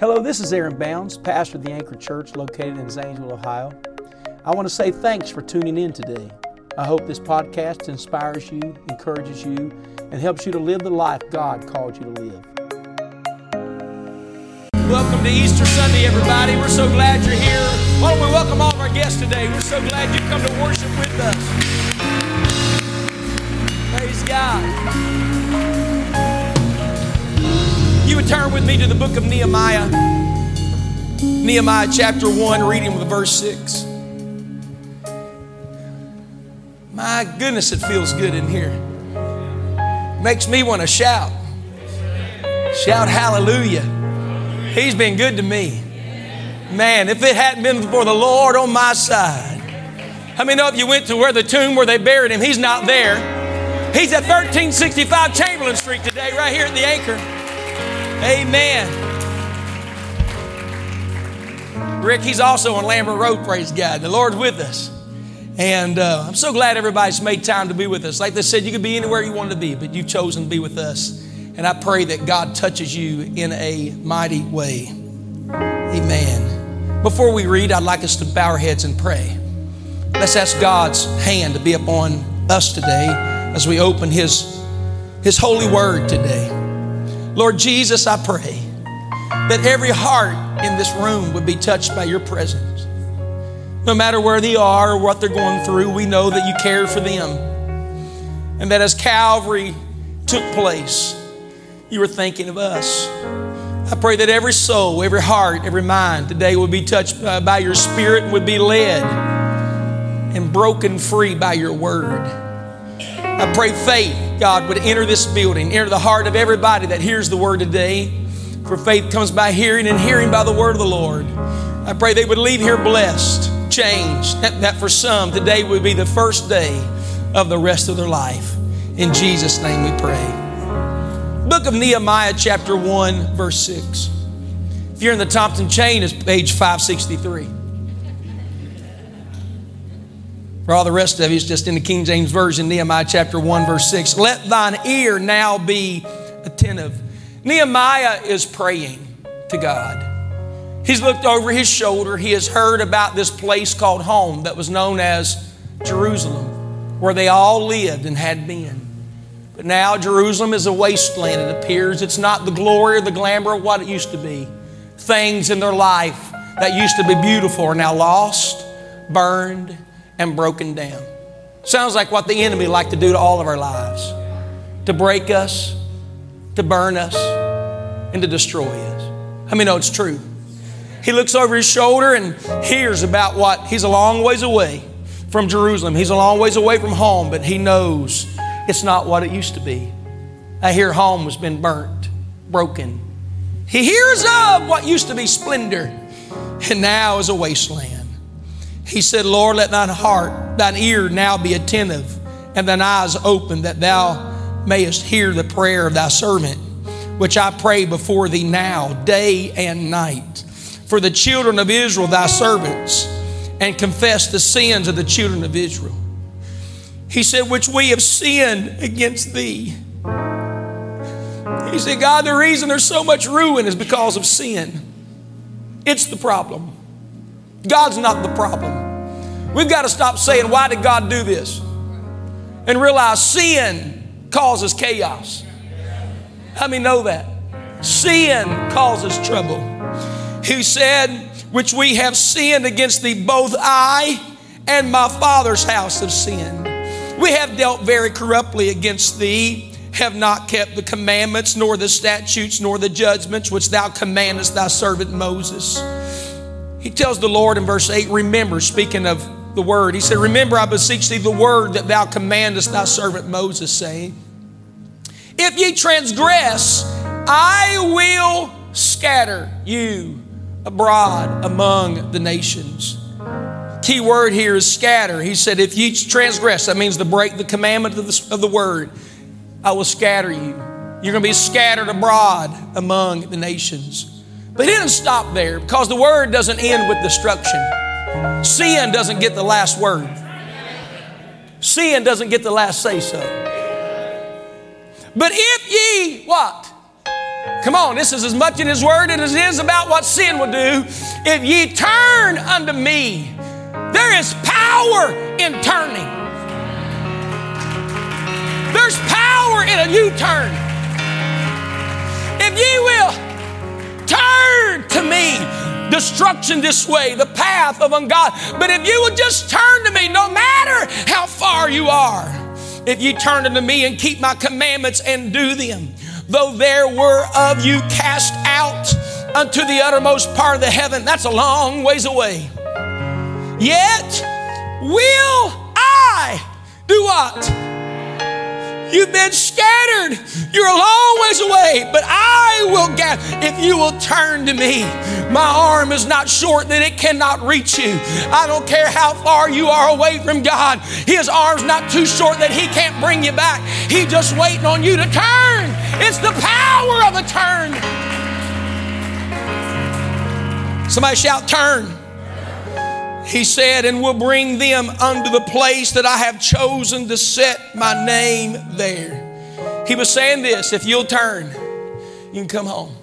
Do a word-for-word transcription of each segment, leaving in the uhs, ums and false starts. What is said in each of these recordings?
Hello, this is Aaron Bounds, pastor of the Anchor Church located in Zanesville, Ohio. I want to say thanks for tuning in today. I hope this podcast inspires you, encourages you, and helps you to live the life God called you to live. Welcome to Easter Sunday, everybody. We're so glad you're here. Why don't we welcome all of our guests today? We're so glad you've come to worship with us. Praise God. You would turn with me to the book of Nehemiah, Nehemiah chapter one, reading with verse six. My goodness, it feels good in here. Makes me want to shout. Shout hallelujah. He's been good to me. Man, if it hadn't been for the Lord on my side. How many of you went to where the tomb where they buried him? He's not there. He's at thirteen sixty-five Chamberlain Street today, right here at the Anchor. Amen. Rick, he's also on Lambert Road, praise God. The Lord's with us. And uh, I'm so glad everybody's made time to be with us. Like they said, you could be anywhere you wanted to be, but you've chosen to be with us. And I pray that God touches you in a mighty way. Amen. Before we read, I'd like us to bow our heads and pray. Let's ask God's hand to be upon us today as we open His, His holy word today. Lord Jesus, I pray that every heart in this room would be touched by your presence. No matter where they are or what they're going through, we know that you care for them. And that as Calvary took place, you were thinking of us. I pray that every soul, every heart, every mind today would be touched by your spirit and would be led and broken free by your word. I pray faith, God, would enter this building, enter the heart of everybody that hears the word today. For faith comes by hearing and hearing by the word of the Lord. I pray they would leave here blessed, changed, that, that for some today would be the first day of the rest of their life. In Jesus' name we pray. Book of Nehemiah, chapter one, verse six. If you're in the Thompson chain, it's page five sixty-three. For all the rest of you, it's just in the King James Version, Nehemiah chapter one, verse six. Let thine ear now be attentive. Nehemiah is praying to God. He's looked over his shoulder. He has heard about this place called home that was known as Jerusalem, where they all lived and had been. But now Jerusalem is a wasteland, it appears. It's not the glory or the glamour of what it used to be. Things in their life that used to be beautiful are now lost, burned, and broken down. Sounds like what the enemy liked to do to all of our lives, to break us, to burn us, and to destroy us. I mean, no, it's true. He looks over his shoulder and hears about what he's a long ways away from Jerusalem. He's a long ways away from home, but he knows it's not what it used to be. I hear home has been burnt, broken. He hears of what used to be splendor and now is a wasteland. He said, Lord, let thine heart, thine ear now be attentive and thine eyes open that thou mayest hear the prayer of thy servant, which I pray before thee now, day and night, for the children of Israel, thy servants, and confess the sins of the children of Israel. He said, which we have sinned against thee. He said, God, the reason there's so much ruin is because of sin. It's the problem. God's not the problem. We've got to stop saying, why did God do this? And realize sin causes chaos. How many know that? Sin causes trouble. He said, which we have sinned against thee, both I and my father's house have sinned. We have dealt very corruptly against thee, have not kept the commandments, nor the statutes, nor the judgments, which thou commandest thy servant Moses. He tells the Lord in verse eight, remember, speaking of the word, he said, remember, I beseech thee, the word that thou commandest thy servant Moses, saying, if ye transgress, I will scatter you abroad among the nations. Key word here is scatter. He said, if ye transgress, that means to break the commandment of the, of the word, I will scatter you. You're going to be scattered abroad among the nations. But he didn't stop there because the word doesn't end with destruction. Sin doesn't get the last word. Sin doesn't get the last say so. But if ye, what? Come on, this is as much in his word as it is about what sin will do. If ye turn unto me, there is power in turning. There's power in a U-turn. If ye will turn to me, destruction this way, the path of ungodly. But if you will just turn to me, no matter how far you are, if you turn unto me and keep my commandments and do them, though there were of you cast out unto the uttermost part of the heaven, that's a long ways away. Yet will I do what? You've been scattered. You're a long ways away, but I will gather. If you will turn to me, my arm is not short that it cannot reach you. I don't care how far you are away from God. His arm's not too short that he can't bring you back. He's just waiting on you to turn. It's the power of a turn. Somebody shout, turn. He said, and will bring them unto the place that I have chosen to set my name there. He was saying this, if you'll turn, you can come home.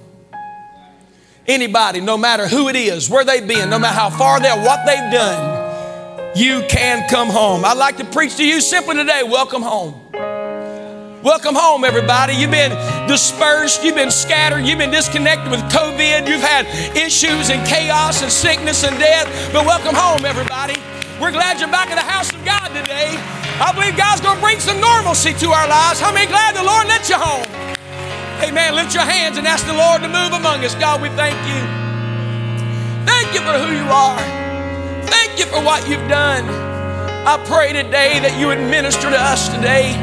Anybody, no matter who it is, where they've been, no matter how far they are, what they've done, you can come home. I'd like to preach to you simply today, welcome home. Welcome home, everybody. You've been dispersed, you've been scattered, you've been disconnected with COVID, you've had issues and chaos and sickness and death, but welcome home, everybody. We're glad you're back in the house of God today. I believe God's gonna bring some normalcy to our lives. How many glad the Lord let you home? Amen, lift your hands and ask the Lord to move among us. God, we thank you. Thank you for who you are. Thank you for what you've done. I pray today that you would minister to us today.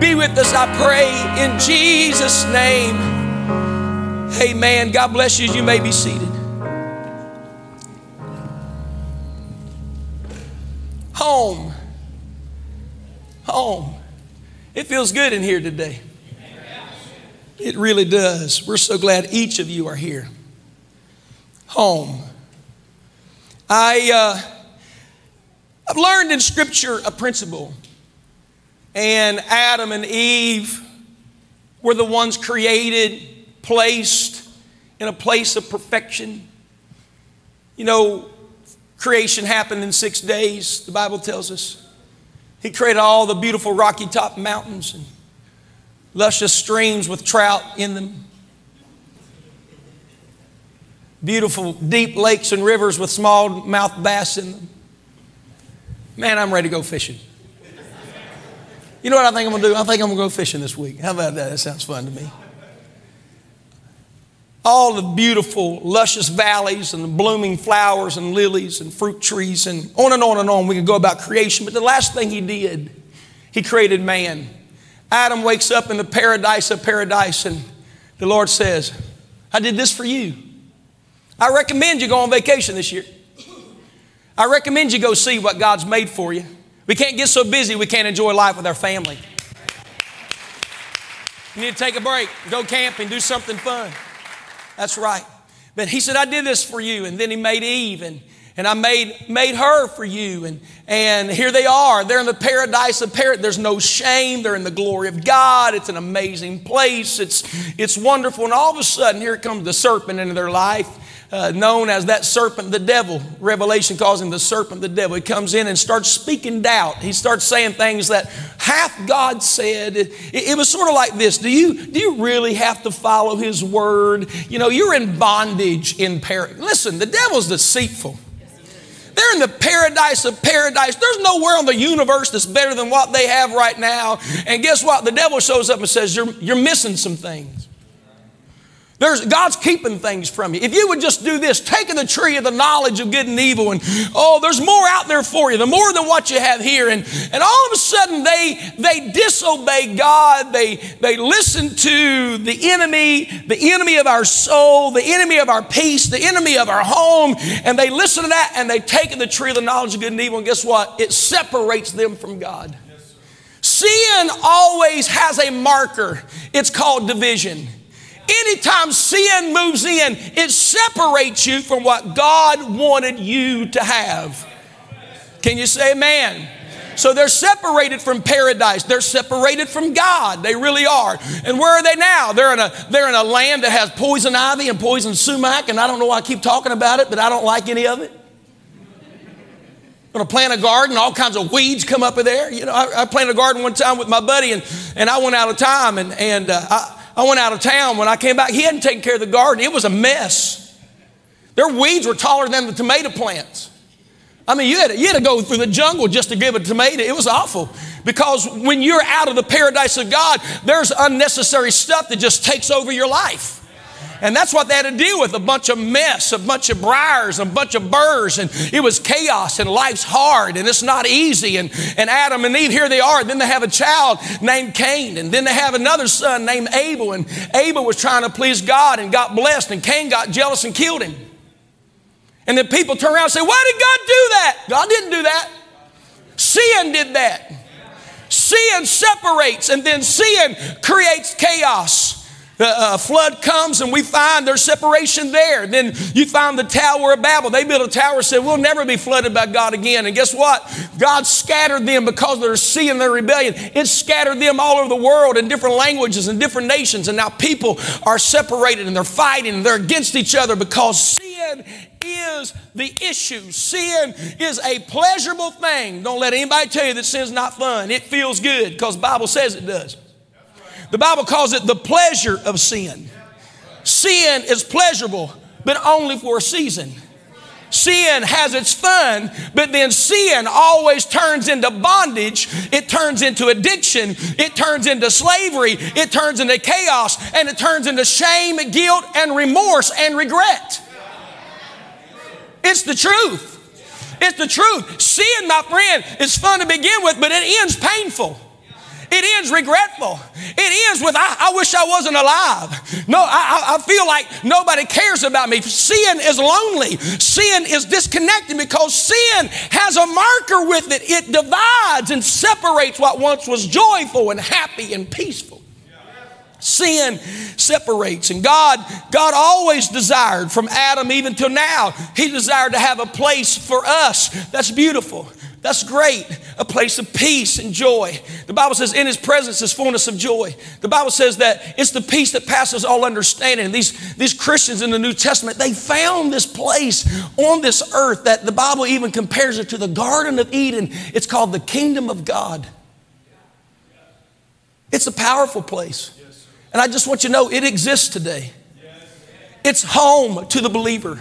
Be with us, I pray, in Jesus' name. Amen. God bless you. You may be seated. Home. Home. It feels good in here today. It really does. We're so glad each of you are here. Home. I, uh, I've learned in Scripture a principle. And Adam and Eve were the ones created, placed in a place of perfection. You know, creation happened in six days, the Bible tells us. He created all the beautiful Rocky Top mountains and luscious streams with trout in them. Beautiful deep lakes and rivers with smallmouth bass in them. Man, I'm ready to go fishing. You know what I think I'm going to do? I think I'm going to go fishing this week. How about that? That sounds fun to me. All the beautiful, luscious valleys and the blooming flowers and lilies and fruit trees and on and on and on. We can go about creation. But the last thing he did, he created man. Adam wakes up in the paradise of paradise and the Lord says, I did this for you. I recommend you go on vacation this year. I recommend you go see what God's made for you. We can't get so busy we can't enjoy life with our family. You need to take a break, go camping, do something fun. That's right. But he said, I did this for you. And then he made Eve and, and I made, made her for you. And, and here they are. They're in the paradise of paradise. There's no shame. They're in the glory of God. It's an amazing place. It's, it's wonderful. And all of a sudden, here comes the serpent into their life. Uh, known as that serpent, the devil. Revelation calls him the serpent, the devil. He comes in and starts speaking doubt. He starts saying things that half God said. It, it was sort of like this. Do you, do you really have to follow his word? You know, you're in bondage in paradise. Listen, the devil's deceitful. They're in the paradise of paradise. There's nowhere on the universe that's better than what they have right now. And guess what? The devil shows up and says, you're, you're missing some things. There's, God's keeping things from you. If you would just do this, take of the tree of the knowledge of good and evil, and oh, there's more out there for you, the more than what you have here. And, and all of a sudden they, they disobey God. They, they listen to the enemy, the enemy of our soul, the enemy of our peace, the enemy of our home. And they listen to that and they take of the tree of the knowledge of good and evil. And guess what? It separates them from God. Yes, sir. Sin always has a marker. It's called division. Anytime sin moves in, it separates you from what God wanted you to have. Can you say amen? Amen. So they're separated from paradise. They're separated from God. They really are. And where are they now? They're in a, they're in a land that has poison ivy and poison sumac, and I don't know why I keep talking about it, but I don't like any of it. I'm going to plant a garden. All kinds of weeds come up in there. You know, I, I planted a garden one time with my buddy, and, and I went out of time, and, and uh, I, I went out of town. When I came back, he hadn't taken care of the garden. It was a mess. Their weeds were taller than the tomato plants. I mean, you had, to, you had to go through the jungle just to give a tomato. It was awful, because when you're out of the paradise of God, there's unnecessary stuff that just takes over your life. And that's what they had to deal with, a bunch of mess, a bunch of briars, a bunch of burrs, and it was chaos, and life's hard, and it's not easy. And, and Adam and Eve, here they are. Then they have a child named Cain, and then they have another son named Abel, and Abel was trying to please God and got blessed, and Cain got jealous and killed him. And then people turn around and say, why did God do that? God didn't do that. Sin did that. Sin separates, and then sin creates chaos. The uh, flood comes, and we find there's separation there. Then you find the Tower of Babel. They built a tower and said, we'll never be flooded by God again. And guess what? God scattered them because of their sin and their rebellion. It scattered them all over the world in different languages and different nations. And now people are separated, and they're fighting, and they're against each other because sin is the issue. Sin is a pleasurable thing. Don't let anybody tell you that sin's not fun. It feels good because the Bible says it does. The Bible calls it the pleasure of sin. Sin is pleasurable, but only for a season. Sin has its fun, but then sin always turns into bondage. It turns into addiction. It turns into slavery. It turns into chaos, and it turns into shame, guilt, and remorse, and regret. It's the truth. It's the truth. Sin, my friend, is fun to begin with, but it ends painful. It ends regretful. It ends with, I, I wish I wasn't alive. No, I, I feel like nobody cares about me. Sin is lonely. Sin is disconnected because sin has a marker with it. It divides and separates what once was joyful and happy and peaceful. Sin separates, and God, God always desired, from Adam even till now, He desired to have a place for us. That's beautiful. That's great. A place of peace and joy. The Bible says in His presence is fullness of joy. The Bible says that it's the peace that passes all understanding. These, these Christians in the New Testament, they found this place on this earth that the Bible even compares it to the Garden of Eden. It's called the Kingdom of God. It's a powerful place. And I just want you to know it exists today. It's home to the believer.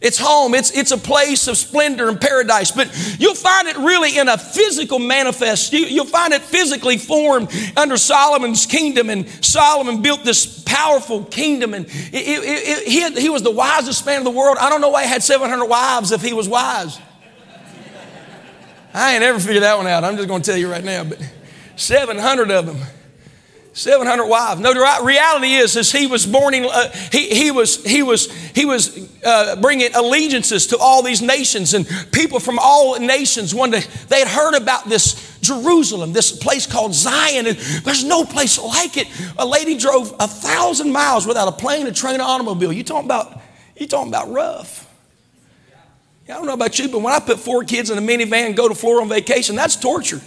It's home. It's, it's a place of splendor and paradise. But you'll find it really in a physical manifest. You, you'll find it physically formed under Solomon's kingdom. And Solomon built this powerful kingdom. And it, it, it, he, had, he was the wisest man in the world. I don't know why he had seven hundred wives if he was wise. I ain't ever figured that one out. I'm just going to tell you right now. But seven hundred of them. seven hundred wives. No, the reality is, is he was born in, uh, he, he was, he was, he was uh, bringing allegiances to all these nations, and people from all nations. One day they had heard about this Jerusalem, this place called Zion, and there's no place like it. A lady drove a thousand miles without a plane, a train, or automobile. You talking about, you talking about rough. I don't know about you, but when I put four kids in a minivan and go to Florida on vacation, that's torture.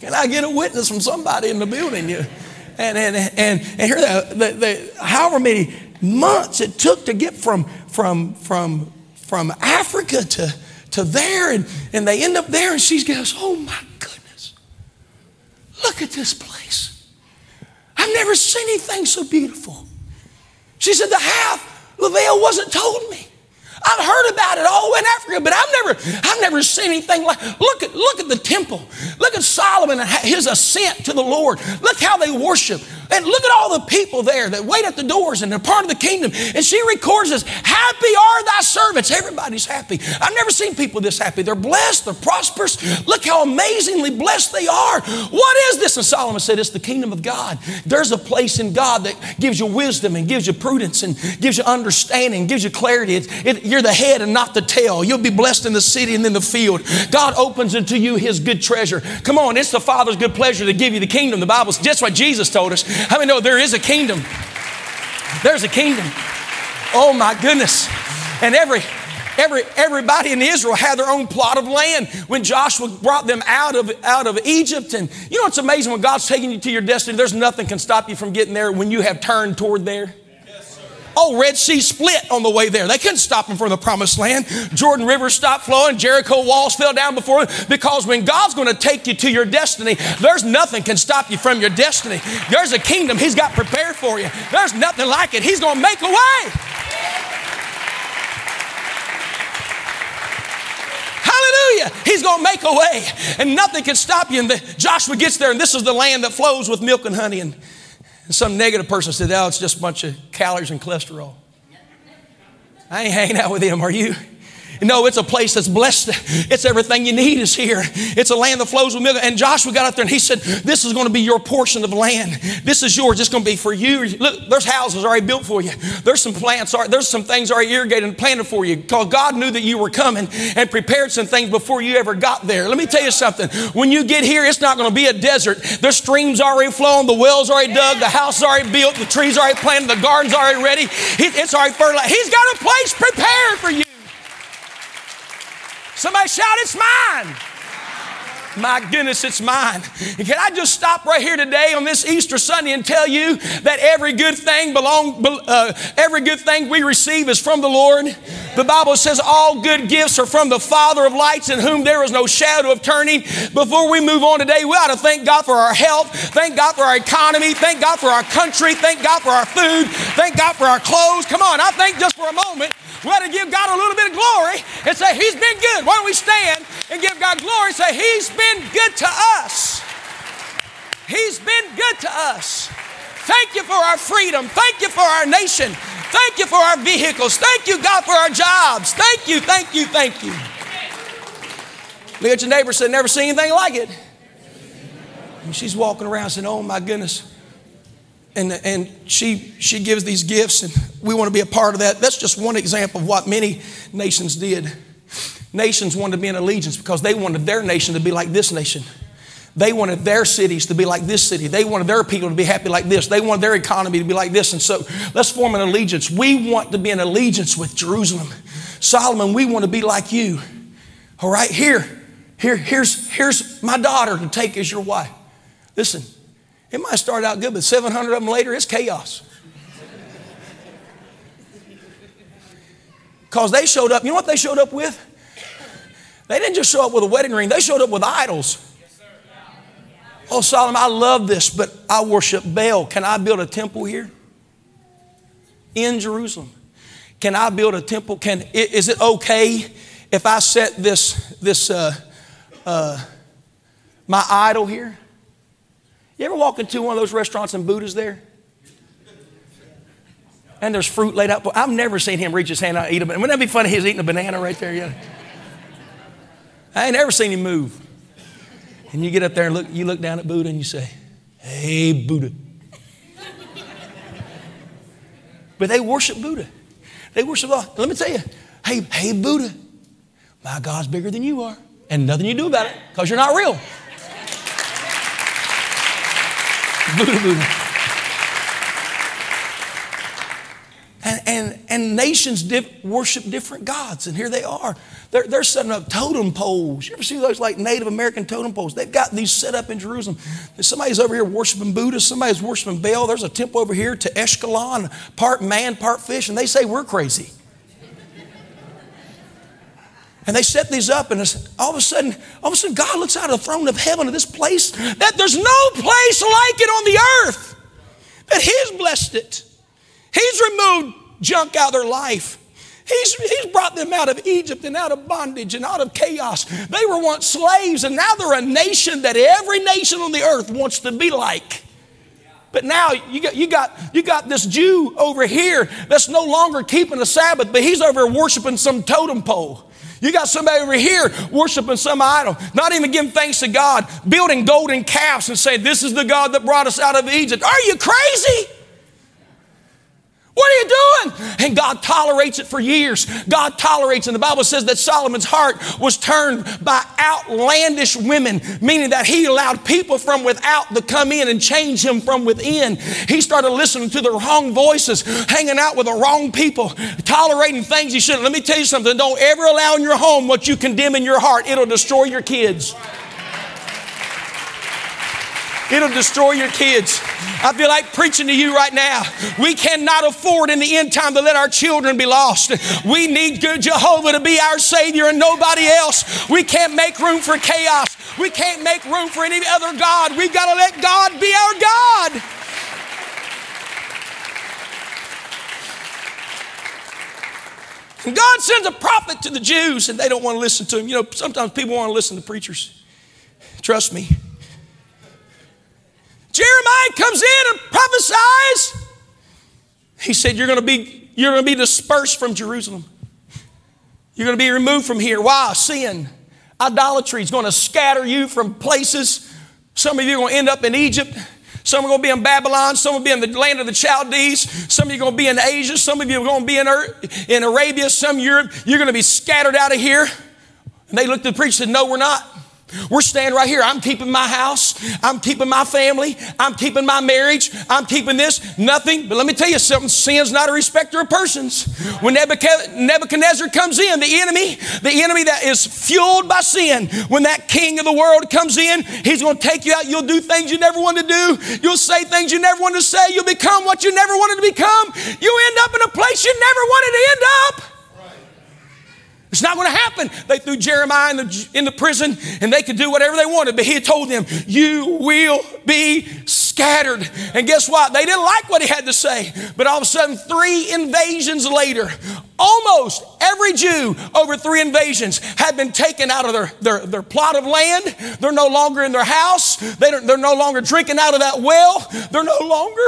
Can I get a witness from somebody in the building? And and and and here they, they, they, however many months it took to get from from from from Africa to to there, and, and they end up there, and she goes, "Oh my goodness, look at this place! I've never seen anything so beautiful." She said, "The half Lavelle wasn't told me. I've heard about it all in Africa, but I've never, I've never seen anything like. Look at, look at the temple. Look at Solomon and his ascent to the Lord. Look how they worship, and look at all the people there that wait at the doors, and they're part of the kingdom." And she records this: "Happy are thy servants." Everybody's happy. I've never seen people this happy. They're blessed. They're prosperous. Look how amazingly blessed they are. What is this? And Solomon said, "It's the kingdom of God." There's a place in God that gives you wisdom and gives you prudence and gives you understanding, gives you clarity. It's, it, You're the head and not the tail. You'll be blessed in the city and in the field. God opens unto you His good treasure. Come on, it's the Father's good pleasure to give you the kingdom. The Bible's just what Jesus told us. How many know there is a kingdom? There's a kingdom. Oh my goodness. And every Every, everybody in Israel had their own plot of land when Joshua brought them out of, out of Egypt. And you know, it's amazing when God's taking you to your destiny, there's nothing can stop you from getting there when you have turned toward there. Yes, sir. Oh, Red Sea split on the way there. They couldn't stop them from the promised land. Jordan River stopped flowing. Jericho walls fell down before them, because when God's going to take you to your destiny, there's nothing can stop you from your destiny. There's a kingdom He's got prepared for you. There's nothing like it. He's going to make a way. He's going to make a way, and nothing can stop you. And the, Joshua gets there, and this is the land that flows with milk and honey. And, and some negative person said, oh, it's just a bunch of calories and cholesterol. I ain't hanging out with him, are you? No, it's a place that's blessed. It's everything you need is here. It's a land that flows with milk. And Joshua got up there and he said, this is going to be your portion of land. This is yours. It's going to be for you. Look, there's houses already built for you. There's some plants. There's some things already irrigated and planted for you, because God knew that you were coming and prepared some things before you ever got there. Let me tell you something. When you get here, it's not going to be a desert. The streams already flowing. The wells already dug. The house already built. The trees already planted. The garden's already ready. It's already fertilized. He's got a place prepared for you. Somebody shout, it's mine. My goodness, it's mine. And can I just stop right here today on this Easter Sunday and tell you that every good thing belong, uh, every good thing we receive is from the Lord. The Bible says all good gifts are from the Father of lights, in whom there is no shadow of turning. Before we move on today, we ought to thank God for our health, thank God for our economy, thank God for our country, thank God for our food, thank God for our clothes. Come on, I think just for a moment, we ought to give God a little bit of glory and say, He's been good. Why don't we stand and give God glory and say, He's been good to us. He's been good to us. Thank you for our freedom. Thank you for our nation. Thank you for our vehicles. Thank you, God, for our jobs. Thank you, thank you, thank you. Look at your neighbor and say, never seen anything like it. And she's walking around saying, oh, my goodness. And, and she she gives these gifts, and we want to be a part of that. That's just one example of what many nations did. Nations wanted to be in allegiance because they wanted their nation to be like this nation. They wanted their cities to be like this city. They wanted their people to be happy like this. They wanted their economy to be like this. And so let's form an allegiance. We want to be in allegiance with Jerusalem. Solomon, we want to be like you. All right, here, here, here's, here's my daughter to take as your wife. Listen. It might start out good, but seven hundred of them later, it's chaos. Because they showed up, you know what they showed up with? They didn't just show up with a wedding ring. They showed up with idols. Oh, Solomon, I love this, but I worship Baal. Can I build a temple here? In Jerusalem. Can I build a temple? Can Is it okay if I set this, this uh, uh, my idol here? You ever walk into one of those restaurants and Buddha's there? And there's fruit laid out. I've never seen him reach his hand out and eat a banana. Wouldn't that be funny? He's eating a banana right there. Yeah. I ain't ever seen him move. And you get up there and look. You look down at Buddha and you say, hey, Buddha. But they worship Buddha. They worship Allah. Let me tell you, hey, hey, Buddha, my God's bigger than you are. And nothing you do about it, because you're not real. Buddha, Buddha. And, and, and nations dip, worship different gods, and here they are. They're, they're setting up totem poles. You ever see those like Native American totem poles? They've got these set up in Jerusalem. Somebody's over here worshiping Buddha. Somebody's worshiping Baal. There's a temple over here to Eshkolan, part man, part fish, and they say we're crazy. And they set these up, and all of a sudden, all of a sudden, God looks out of the throne of heaven at this place that there's no place like it on the earth. That He's blessed it. He's removed junk out of their life. He's, he's brought them out of Egypt and out of bondage and out of chaos. They were once slaves, and now they're a nation that every nation on the earth wants to be like. But now you got, you got you got this Jew over here that's no longer keeping the Sabbath, but he's over here worshiping some totem pole. You got somebody over here worshiping some idol, not even giving thanks to God, building golden calves and saying, this is the God that brought us out of Egypt. Are you crazy? What are you doing? And God tolerates it for years. God tolerates, and the Bible says that Solomon's heart was turned by outlandish women, meaning that he allowed people from without to come in and change him from within. He started listening to the wrong voices, hanging out with the wrong people, tolerating things he shouldn't. Let me tell you something. Don't ever allow in your home what you condemn in your heart. It'll destroy your kids. It'll destroy your kids. I feel like preaching to you right now. We cannot afford in the end time to let our children be lost. We need good Jehovah to be our Savior and nobody else. We can't make room for chaos. We can't make room for any other God. We've got to let God be our God. And God sends a prophet to the Jews and they don't want to listen to him. You know, sometimes people want to listen to preachers. Trust me. Jeremiah comes in and prophesies. He said, you're going to be, you're going to be dispersed from Jerusalem. You're going to be removed from here. Why? Sin, idolatry is going to scatter you from places. Some of you are going to end up in Egypt. Some are going to be in Babylon. Some will be in the land of the Chaldees. Some of you are going to be in Asia. Some of you are going to be in, Ur- in Arabia, some Europe. You're going to be scattered out of here. And they looked at the preacher and said, no, we're not. We're standing right here. I'm keeping my house. I'm keeping my family. I'm keeping my marriage. I'm keeping this. Nothing. But let me tell you something. Sin's not a respecter of persons. When Nebuchadnezzar comes in, the enemy, the enemy that is fueled by sin, when that king of the world comes in, he's going to take you out. You'll do things you never wanted to do. You'll say things you never wanted to say. You'll become what you never wanted to become. You end up in a place you never wanted to end up. It's not going to happen. They threw Jeremiah in the, in the prison and they could do whatever they wanted. But he had told them, you will be scattered. And guess what? They didn't like what he had to say. But all of a sudden, three invasions later, almost every Jew over three invasions had been taken out of their, their, their plot of land. They're no longer in their house. They don't, they're no longer drinking out of that well. They're no longer...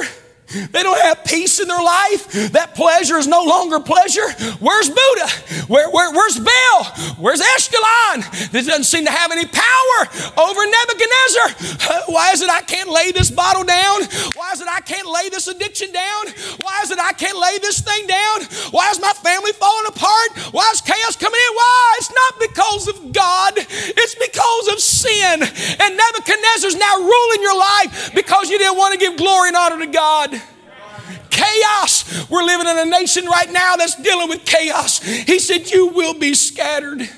They don't have peace in their life. That pleasure is no longer pleasure. Where's Buddha? Where, where, where's Baal? Where's Eshkolan? This doesn't seem to have any power over Nebuchadnezzar. Why is it I can't lay this bottle down? Why is it I can't lay this addiction down? Why is it I can't lay this thing down? Why is my family falling apart? Why is chaos coming in? Why? It's not because of God. It's because of sin. And Nebuchadnezzar's now ruling your life because you didn't want to give glory and honor to God. Chaos. We're living in a nation right now that's dealing with chaos. He said, you will be scattered.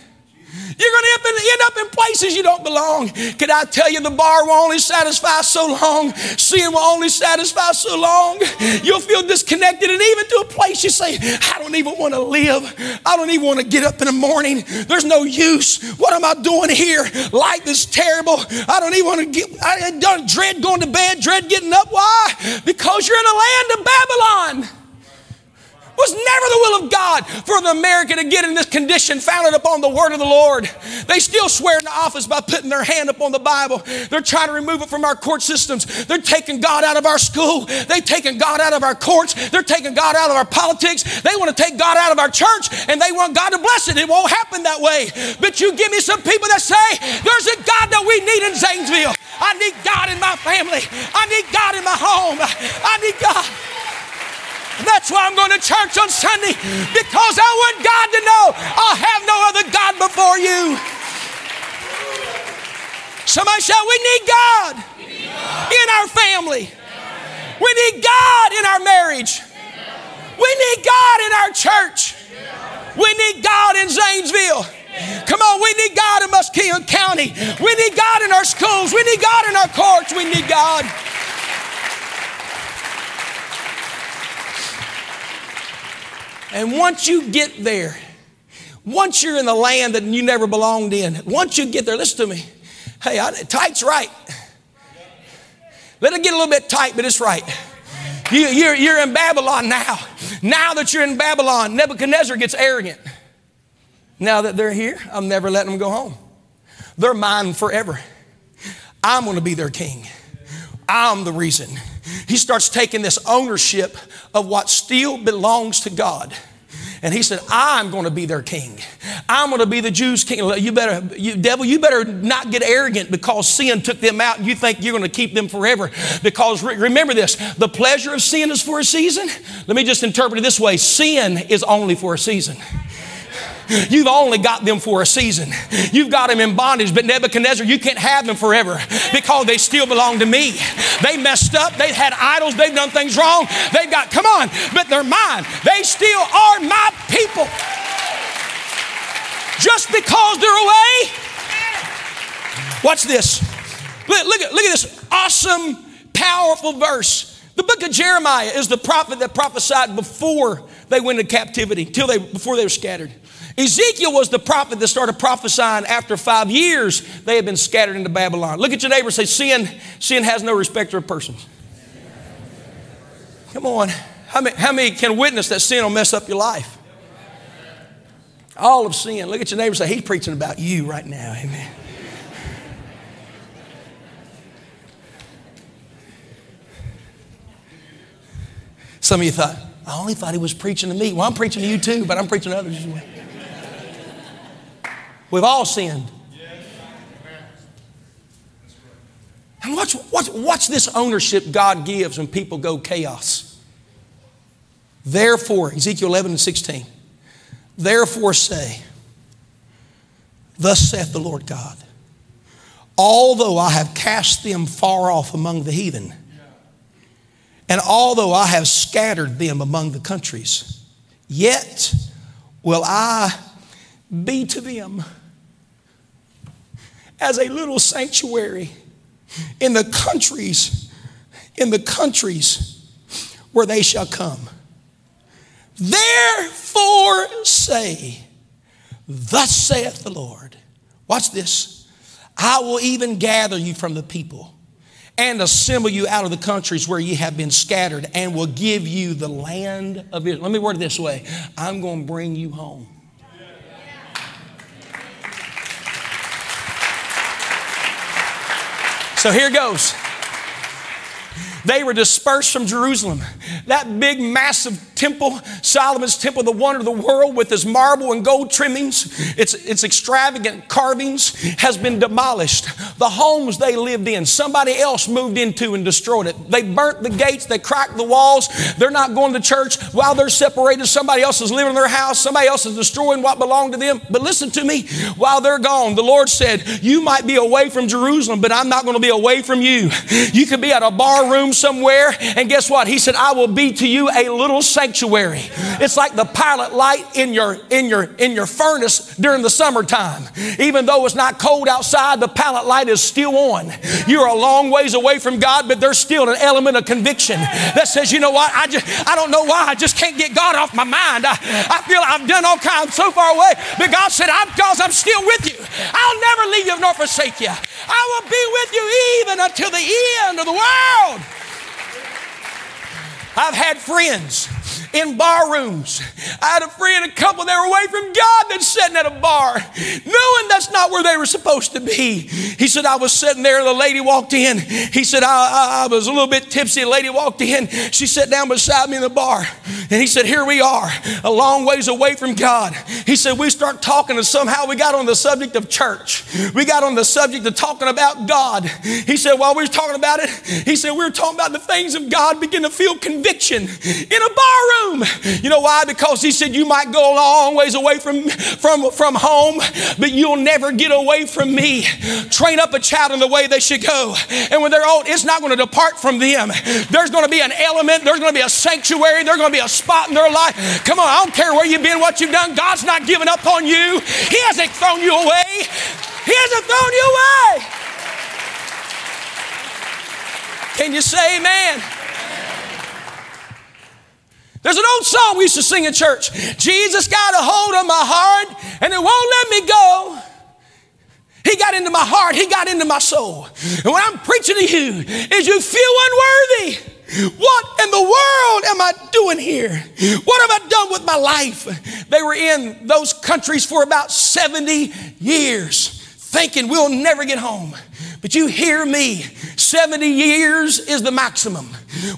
You're going to end up in places you don't belong. Can I tell you, the bar will only satisfy so long. Sin will only satisfy so long. You'll feel disconnected, and even to a place you say, I don't even want to live. I don't even want to get up in the morning. There's no use. What am I doing here? Life is terrible. I don't even want to get, I don't dread going to bed, dread getting up. Why? Because you're in the land of Babylon. Was never the will of God for the American to get in this condition founded upon the word of the Lord. They still swear in the office by putting their hand upon the Bible. They're trying to remove it from our court systems. They're taking God out of our school. They've taken God out of our courts. They're taking God out of our politics. They want to take God out of our church, and they want God to bless it. It won't happen that way. But you give me some people that say, there's a God that we need in Zanesville. I need God in my family. I need God in my home. I need God. That's why I'm going to church on Sunday, because I want God to know I'll have no other God before you. Somebody shout, we need God in our family. We need God in our marriage. We need God in our church. We need God in Zanesville. Come on, we need God in Muskingum County. We need God in our schools. We need God in our courts. We need God. And once you get there, once you're in the land that you never belonged in, once you get there, listen to me. Hey, I, tight's right. Let it get a little bit tight, but it's right. You, you're, you're in Babylon now. Now that you're in Babylon, Nebuchadnezzar gets arrogant. Now that they're here, I'm never letting them go home. They're mine forever. I'm going to be their king. I'm the reason. He starts taking this ownership of what still belongs to God. And he said, I'm going to be their king. I'm going to be the Jews' king. You better, you, devil, you better not get arrogant because sin took them out and you think you're going to keep them forever. Because re- remember this, the pleasure of sin is for a season. Let me just interpret it this way. Sin is only for a season. You've only got them for a season. You've got them in bondage, but Nebuchadnezzar, you can't have them forever because they still belong to me. They messed up. They've had idols. They've done things wrong. They've got, come on, but they're mine. They still are my people. Just because they're away. Watch this. Look, look, at, look at this awesome, powerful verse. The book of Jeremiah is the prophet that prophesied before they went into captivity, till they, before they were scattered. Ezekiel was the prophet that started prophesying after five years they had been scattered into Babylon. Look at your neighbor and say, sin, sin has no respecter of persons. Come on. How many, how many can witness that sin will mess up your life? All of sin. Look at your neighbor and say, he's preaching about you right now. Amen. Some of you thought, I only thought he was preaching to me. Well, I'm preaching to you too, but I'm preaching to others as well. We've all sinned. And watch, watch, watch this ownership God gives when people go chaos. Therefore, Ezekiel eleven and sixteen, therefore say, thus saith the Lord God, although I have cast them far off among the heathen, and although I have scattered them among the countries, yet will I be to them as a little sanctuary in the countries, in the countries where they shall come. Therefore say, thus saith the Lord. Watch this. I will even gather you from the people and assemble you out of the countries where you have been scattered and will give you the land of Israel. Let me word it this way. I'm going to bring you home. So here goes. They were dispersed from Jerusalem. That big, massive temple, Solomon's temple, the wonder of the world with his marble and gold trimmings, its, its extravagant carvings, has been demolished. The homes they lived in, somebody else moved into and destroyed it. They burnt the gates. They cracked the walls. They're not going to church. While they're separated, somebody else is living in their house. Somebody else is destroying what belonged to them. But listen to me. While they're gone, the Lord said, you might be away from Jerusalem, but I'm not going to be away from you. You could be at a bar room somewhere, and guess what? He said, I will be to you a little sanctuary. It's like the pilot light in your in your in your furnace during the summertime. Even though it's not cold outside, the pilot light is still on. You're a long ways away from God, but there's still an element of conviction that says, you know what? I just I don't know why. I just can't get God off my mind. I, I feel I've done all kinds, I'm so far away. But God said, I'm because I'm still with you. I'll never leave you nor forsake you. I will be with you even until the end of the world. I've had friends in bar rooms. I had a friend, a couple that were away from God that's sitting at a bar, knowing that's not where they were supposed to be. He said, I was sitting there, the lady walked in. He said, I, I, I was a little bit tipsy. The lady walked in. She sat down beside me in the bar. And he said, here we are, a long ways away from God. He said, we start talking and somehow we got on the subject of church. We got on the subject of talking about God. He said, while we were talking about it, he said, we were talking about the things of God, begin to feel conviction in a bar room. You know why? Because he said, you might go a long ways away from, from, from home, but you'll never get away from me. Train up a child in the way they should go. And when they're old, it's not going to depart from them. There's going to be an element. There's going to be a sanctuary. There's going to be a spot in their life. Come on, I don't care where you've been, what you've done. God's not giving up on you. He hasn't thrown you away. He hasn't thrown you away. Can you say amen? There's an old song we used to sing in church. Jesus got a hold of my heart and it won't let me go. He got into my heart. He got into my soul. And what I'm preaching to you is you feel unworthy. What in the world am I doing here? What have I done with my life? They were in those countries for about seventy years thinking we'll never get home. But you hear me seventy years is the maximum.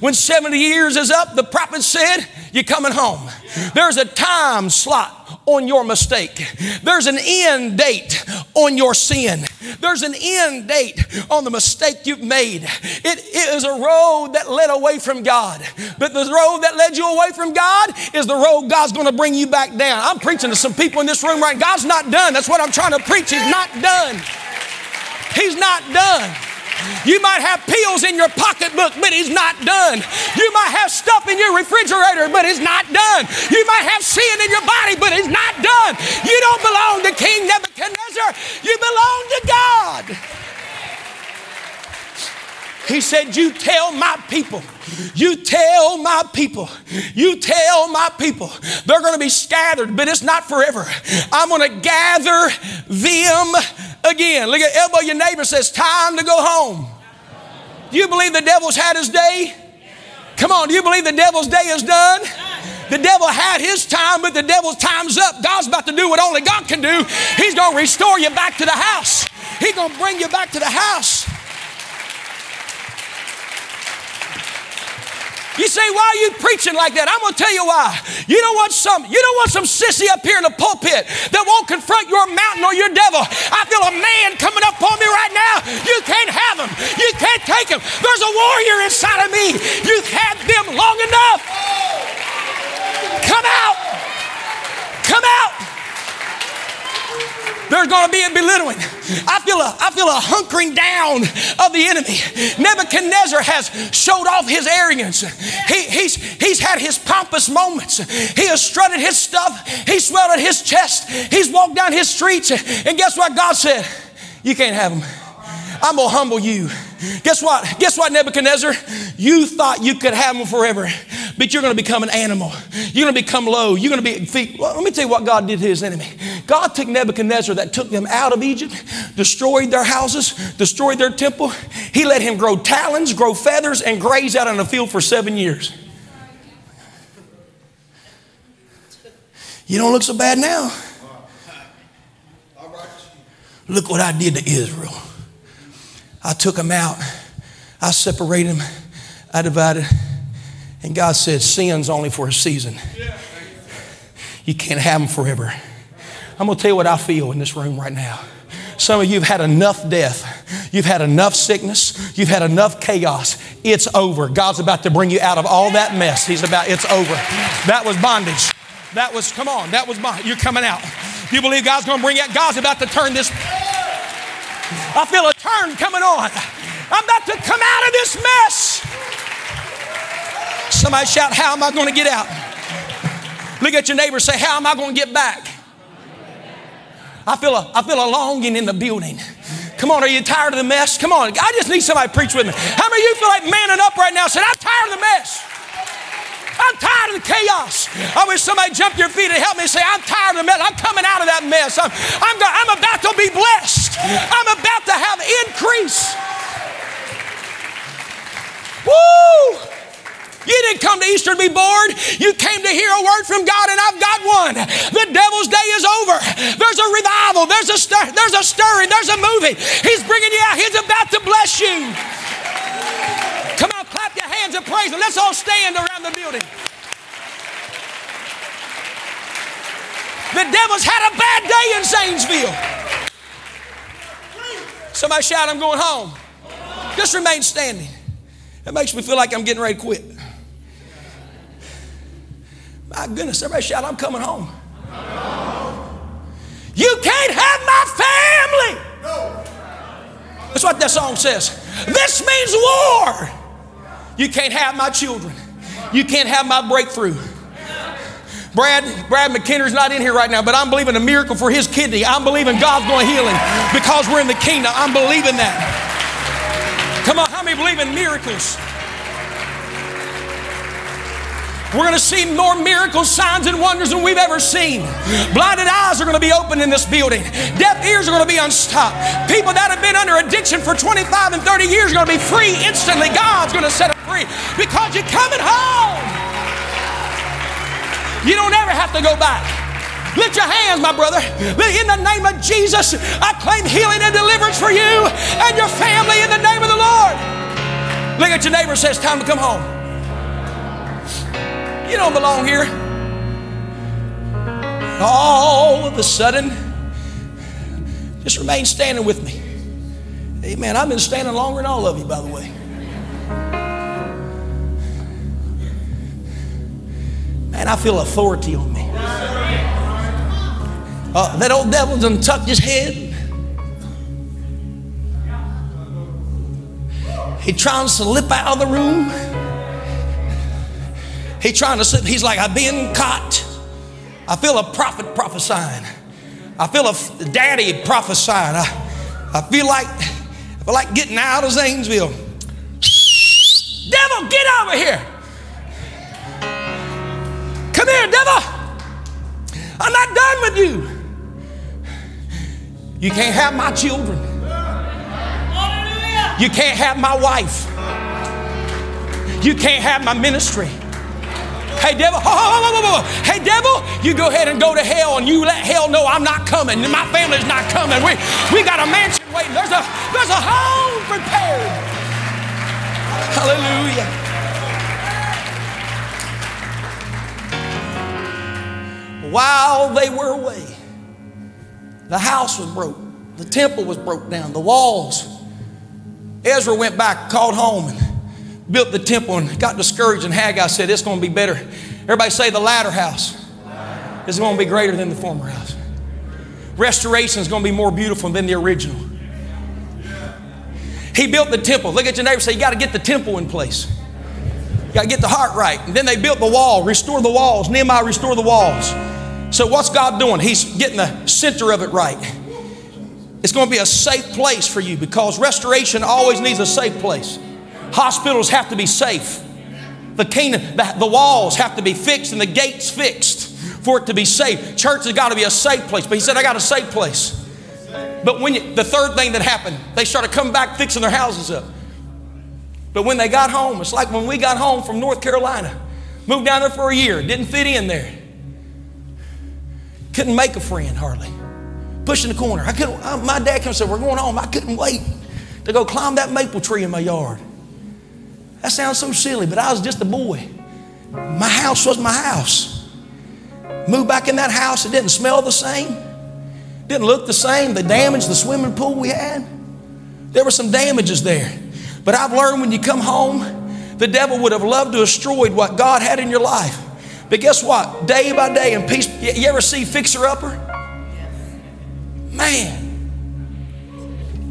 When seventy years is up, the prophet said, you're coming home. There's a time slot on your mistake. There's an end date on your sin. There's an end date on the mistake you've made. It, it is a road that led away from God. But the road that led you away from God is the road God's going to bring you back down. I'm preaching to some people in this room right now. God's not done. That's what I'm trying to preach. He's not done. He's not done. You might have pills in your pocketbook, but he's not done. You might have stuff in your refrigerator, but it's not done. You might have sin in your body, but it's not done. You don't belong to King Nebuchadnezzar. You belong to God. He said, you tell my people, you tell my people, you tell my people, they're going to be scattered, but it's not forever. I'm going to gather them again. Look at elbow your neighbor, says, time to go home. Do you believe the devil's had his day? Come on, do you believe the devil's day is done? The devil had his time, but the devil's time's up. God's about to do what only God can do. He's going to restore you back to the house. He's going to bring you back to the house. You say, why are you preaching like that? I'm going to tell you why. You don't want some, you don't want some sissy up here in the pulpit that won't confront your mountain or your devil. I feel a man coming up on me right now. You can't have him. You can't take him. There's a warrior inside of me. You've had them long enough. Come out. Come out. There's going to be a belittling. I feel a, I feel a hunkering down of the enemy. Nebuchadnezzar has showed off his arrogance. He, he's, he's had his pompous moments. He has strutted his stuff. He swelled at his chest. He's walked down his streets. And guess what? God said, you can't have him. I'm going to humble you. Guess what? Guess what, Nebuchadnezzar? You thought you could have him forever, but you're going to become an animal. You're going to become low. You're going to be... Well, let me tell you what God did to his enemy. God took Nebuchadnezzar that took them out of Egypt, destroyed their houses, destroyed their temple. He let him grow talons, grow feathers, and graze out on the field for seven years. You don't look so bad now. Look what I did to Israel. I took them out. I separated them. I divided. And God said, sin's only for a season. You can't have them forever. I'm going to tell you what I feel in this room right now. Some of you have had enough death. You've had enough sickness. You've had enough chaos. It's over. God's about to bring you out of all that mess. He's about, it's over. That was bondage. That was, come on, that was bondage. You're coming out. You believe God's going to bring you out? God's about to turn this. I feel a turn coming on. I'm about to come out of this mess. Somebody shout, how am I going to get out? Look at your neighbor, say, how am I going to get back? I feel a, I feel a longing in the building. Come on, are you tired of the mess? Come on, I just need somebody to preach with me. How many of you feel like manning up right now and saying, I'm tired of the mess. I'm tired of the chaos. I wish somebody jumped your feet and helped me say, I'm tired of the mess. I'm coming out of that mess. I'm, I'm, I'm about to be blessed. I'm about to have increase. Woo! You didn't come to Easter to be bored. You came to hear a word from God, and I've got one. The devil's day is over. There's a revival. There's a stir, there's a stirring. There's a moving. He's bringing you out. He's about to bless you. Come on, clap your hands and praise him. Let's all stand around the building. The devil's had a bad day in Zanesville. Somebody shout, I'm going home. Just remain standing. It makes me feel like I'm getting ready to quit. My goodness, everybody shout, I'm coming home. You can't have my family. That's what that song says. This means war. You can't have my children. You can't have my breakthrough. Brad, Brad McKenna's not in here right now, but I'm believing a miracle for his kidney. I'm believing God's going to heal him because we're in the kingdom. I'm believing that. Come on, how many believe in miracles? We're going to see more miracles, signs, and wonders than we've ever seen. Blinded eyes are going to be opened in this building. Deaf ears are going to be unstopped. People that have been under addiction for twenty-five and thirty years are going to be free instantly. God's going to set them free because you're coming home. You don't ever have to go back. Lift your hands, my brother. In the name of Jesus, I claim healing and deliverance for you and your family in the name of the Lord. Look at your neighbor and say, it's time to come home. You don't belong here. And all of a sudden, just remain standing with me. Amen. I've been standing longer than all of you, by the way. Man, I feel authority on me. Uh, that old devil done tucked his head. He trying to slip out of the room. He trying to slip. He's like, I've been caught. I feel a prophet prophesying. I feel a f- daddy prophesying. I, I feel like I feel like getting out of Zanesville. Devil, get over here. Come here, devil. I'm not done with you. You can't have my children. You can't have my wife. You can't have my ministry. Hey, devil. Oh, oh, oh, oh, oh. Hey, devil, you go ahead and go to hell, and you let hell know I'm not coming. My family's not coming. We we got a mansion waiting. There's a, there's a home prepared. Hallelujah. While they were away, the house was broke. The temple was broke down. The walls. Ezra went back, called home, and built the temple and got discouraged. And Haggai said, it's going to be better. Everybody say the latter house is going to be greater than the former house. Restoration is going to be more beautiful than the original. He built the temple. Look at your neighbor and say, you got to get the temple in place. You got to get the heart right. And then they built the wall, restore the walls. Nehemiah restore the walls. So what's God doing? He's getting the center of it right. It's going to be a safe place for you because restoration always needs a safe place. Hospitals have to be safe. The kingdom, the, the walls have to be fixed and the gates fixed for it to be safe. Church has got to be a safe place. But he said, I got a safe place. But when you, the third thing that happened, they started coming back fixing their houses up. But when they got home, it's like when we got home from North Carolina, moved down there for a year, didn't fit in there. Couldn't make a friend hardly. Pushing the corner. I couldn't. I, my dad came and said, we're going home. I couldn't wait to go climb that maple tree in my yard. That sounds so silly, but I was just a boy. My house was my house. Moved back in that house. It didn't smell the same. Didn't look the same. They damaged the swimming pool we had. There were some damages there. But I've learned when you come home, the devil would have loved to have destroyed what God had in your life. But guess what? Day by day and peace. You ever see Fixer Upper? Man,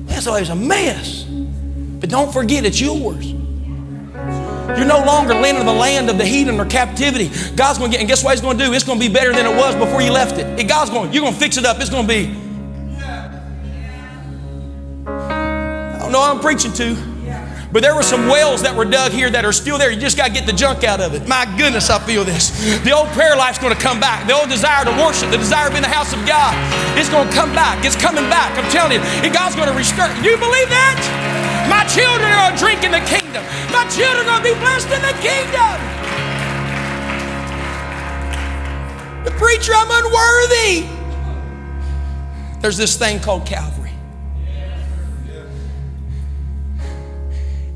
that's always a mess. But don't forget, it's yours. You're no longer living in the land of the heathen or captivity. God's going to get, and guess what he's going to do? It's going to be better than it was before you left it. And God's going, you're going to fix it up. It's going to be. I don't know who I'm preaching to, but there were some wells that were dug here that are still there. You just got to get the junk out of it. My goodness, I feel this. The old prayer life's going to come back. The old desire to worship, the desire to be in the house of God. It's going to come back. It's coming back. I'm telling you. And God's going to restore. Do you believe that? My children are drinking the kingdom. My children are going to be blessed in the kingdom. The preacher, I'm unworthy. There's this thing called Calvary.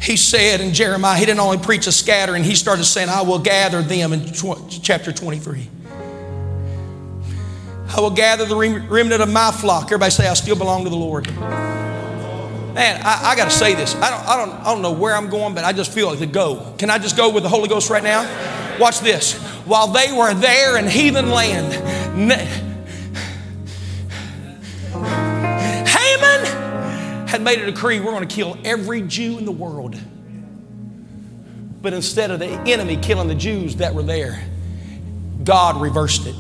He said in Jeremiah, he didn't only preach a scattering. He started saying, I will gather them in chapter twenty-three. I will gather the remnant of my flock. Everybody say, I still belong to the Lord. Man, I, I got to say this. I don't, I, don't, I don't know where I'm going, but I just feel like to go. Can I just go with the Holy Ghost right now? Watch this. While they were there in heathen land, Haman had made a decree, we're going to kill every Jew in the world. But instead of the enemy killing the Jews that were there, God reversed it.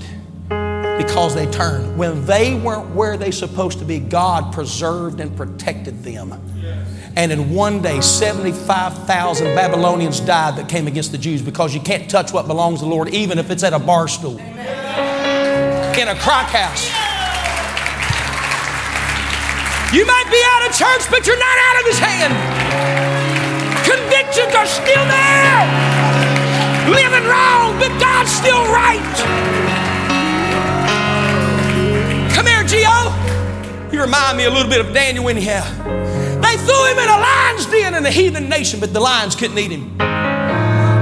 Because they turned. When they weren't where they supposed to be, God preserved and protected them. Yes. And in one day, seventy-five thousand Babylonians died that came against the Jews because you can't touch what belongs to the Lord, even if it's at a bar stool, amen. In a crock house. You might be out of church, but you're not out of His hand. Convictions are still there. Living wrong, but God's still right. Come here, Gio. You remind me a little bit of Daniel anyhow. They They threw him in a lion's den in a heathen nation, but the lions couldn't eat him.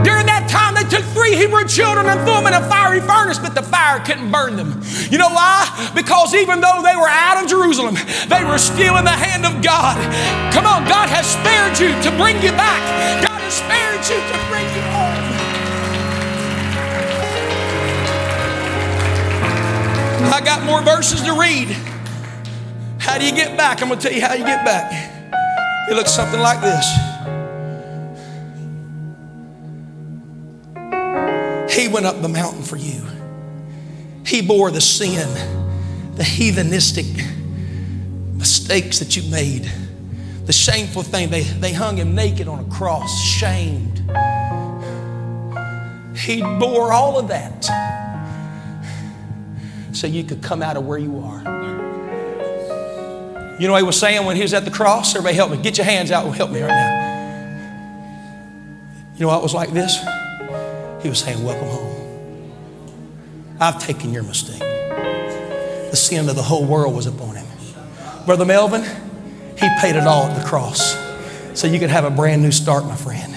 During that time, they took three Hebrew children and threw them in a fiery furnace, but the fire couldn't burn them. You know why? Because even though they were out of Jerusalem, they were still in the hand of God. Come on, God has spared you to bring you back. God has spared you to bring you home. I got more verses to read. How do you get back? I'm going to tell you how you get back. It looks something like this. He went up the mountain for you. He bore the sin, the heathenistic mistakes that you made, the shameful thing. They, they hung him naked on a cross, shamed. He bore all of that so you could come out of where you are. You know what he was saying when he was at the cross? Everybody help me. Get your hands out and help me right now. You know what it was like this? He was saying, welcome home. I've taken your mistake. The sin of the whole world was upon him. Brother Melvin, he paid it all at the cross so you could have a brand new start, my friend.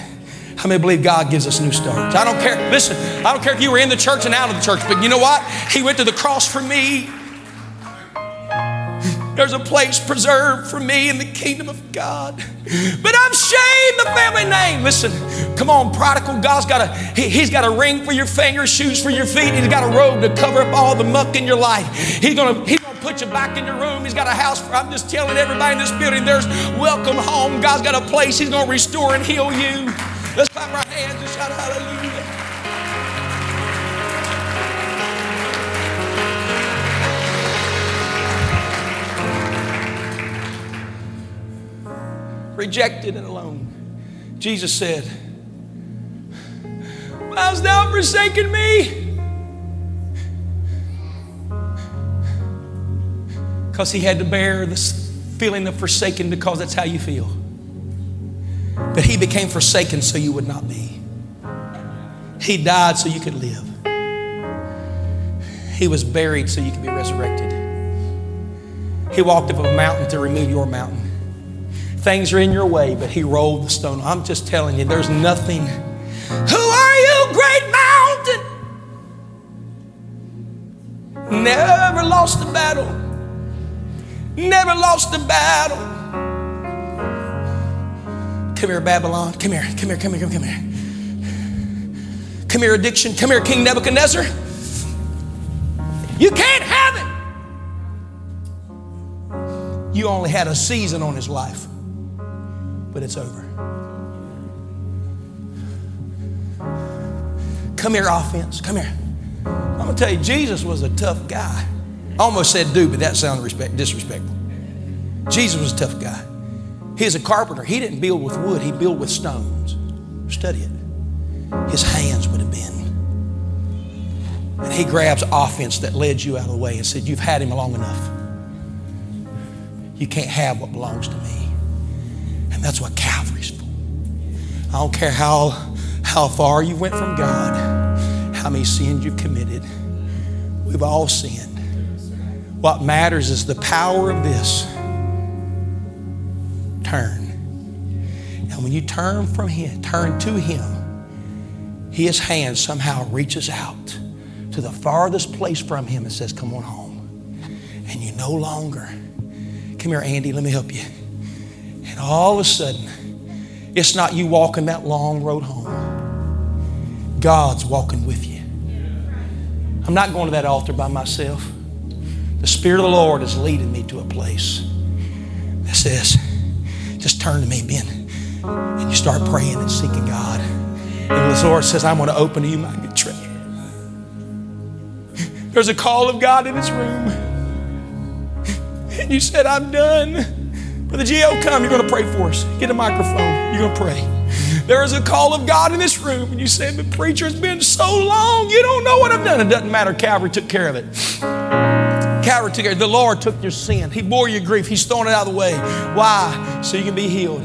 How many believe God gives us new starts? I don't care. Listen, I don't care if you were in the church and out of the church, but you know what? He went to the cross for me. There's a place preserved for me in the kingdom of God. But I've shamed the family name. Listen, come on, prodigal. God's got a, he, he's got a ring for your finger, shoes for your feet. He's got a robe to cover up all the muck in your life. He's going to put you back in your room. He's got a house. For, I'm just telling everybody in this building, there's welcome home. God's got a place. He's going to restore and heal you. Let's clap our hands and shout hallelujah. Rejected and alone. Jesus said, "Why hast thou forsaken me?" Because he had to bear this feeling of forsaken, because that's how you feel. But he became forsaken so you would not be. He died so you could live. He was buried so you could be resurrected. He walked up a mountain to remove your mountain. Things are in your way, but he rolled the stone. I'm just telling you, there's nothing. Who are you, great mountain? Never lost a battle. Never lost a battle. Come here, Babylon. Come here, come here, come here, come here. Come here, addiction. Come here, King Nebuchadnezzar. You can't have it. You only had a season on his life. But it's over. Come here, offense. Come here. I'm going to tell you, Jesus was a tough guy. I almost said dude, but that sounded respect, disrespectful. Jesus was a tough guy. He was a carpenter. He didn't build with wood. He built with stones. Study it. His hands would have been. And he grabs offense that led you out of the way and said, you've had him long enough. You can't have what belongs to me. That's what Calvary's for. I don't care how, how far you went from God, how many sins you've committed. We've all sinned. What matters is the power of this. Turn. And when you turn from him, turn to him, his hand somehow reaches out to the farthest place from him and says, come on home. And you no longer, come here, Andy, let me help you. And all of a sudden, it's not you walking that long road home. God's walking with you. I'm not going to that altar by myself. The Spirit of the Lord is leading me to a place that says, just turn to me, Ben. And you start praying and seeking God. And the Lord says, I'm going to open to you my good treasure. There's a call of God in this room. And you said, I'm done. Brother Gio, come. You're going to pray for us. Get a microphone. You're going to pray. There is a call of God in this room. And you said, but preacher, it's been so long. You don't know what I've done. It doesn't matter. Calvary took care of it. Calvary took care of it. The Lord took your sin. He bore your grief. He's thrown it out of the way. Why? So you can be healed.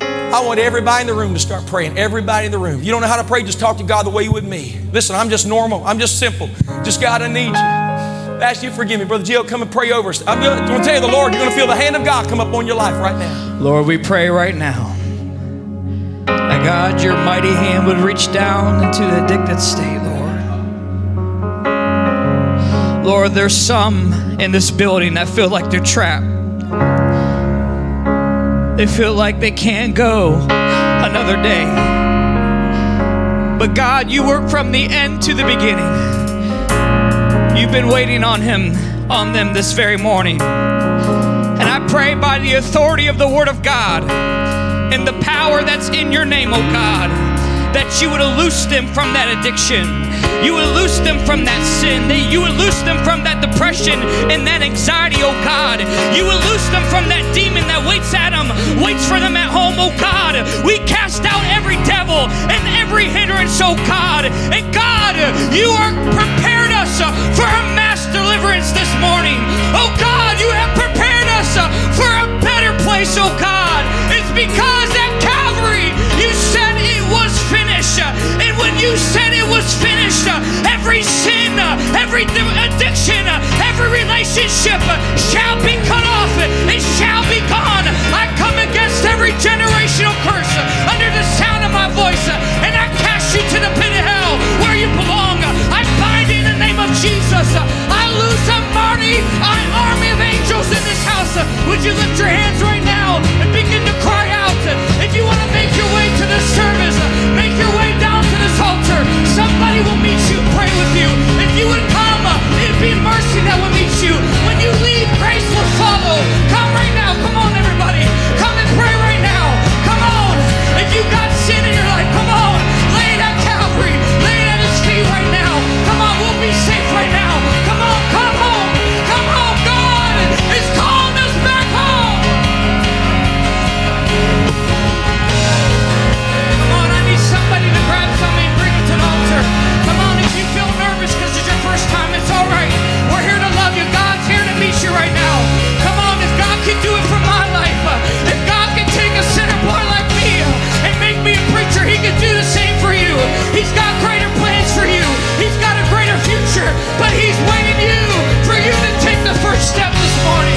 I want everybody in the room to start praying. Everybody in the room. You don't know how to pray? Just talk to God the way you would me. Listen, I'm just normal. I'm just simple. Just, God, I need you. ask you to forgive me. Brother Jill, come and pray over us. I'm going to tell you, the Lord, you're going to feel the hand of God come up on your life right now. Lord, we pray right now that God, your mighty hand would reach down into the addicted state, Lord. Lord, there's some in this building that feel like they're trapped. They feel like they can't go another day. But God, you work from the end to the beginning. You've been waiting on him, on them this very morning. And I pray by the authority of the Word of God and the power that's in your name, oh God, that you would loose them from that addiction. You would loose them from that sin. That you would loose them from that depression and that anxiety, oh God. You would loose them from that demon that waits at them, waits for them at home, oh God. We cast out every devil and every hindrance, oh God. And God, you are prepared us for a mass deliverance this morning. Oh God, you have prepared us for a better place, oh God. It's because at Calvary, you said it was finished. And when you said it was finished, every sin, every addiction, every relationship shall be cut off. It shall be gone. I come against every generational curse under the sound of my voice, and I cast you to the pit of hell where you belong. I bind in the name of Jesus. I lose an army, an army of angels in this house. Would you lift your hands right now and begin to cry out? If you want to make your way to this service, make your way down to this altar. Somebody will meet you, pray with you. If you would come, it'd be mercy that will meet you. When you leave, grace will follow. Come right now. Come on, everybody. Come and pray right now. Come on. If you got sin in your life, come on. Lay it at Calvary. Lay it at his feet right now. Come on. We'll be safe right now. Come on. Come on. Come on. God is calling us back home. Come on. I need somebody to grab something and bring it to the altar. Come on. If you feel nervous because it's your first time, it's all right. We're here to love you. God's here to meet you right now. Come on. If God can do it for my life, if God can take a sinner boy like me and make me a preacher, he can do the same for you. He's got greater plans for you. He's got a greater future, but he's waiting you for you to take the first step this morning.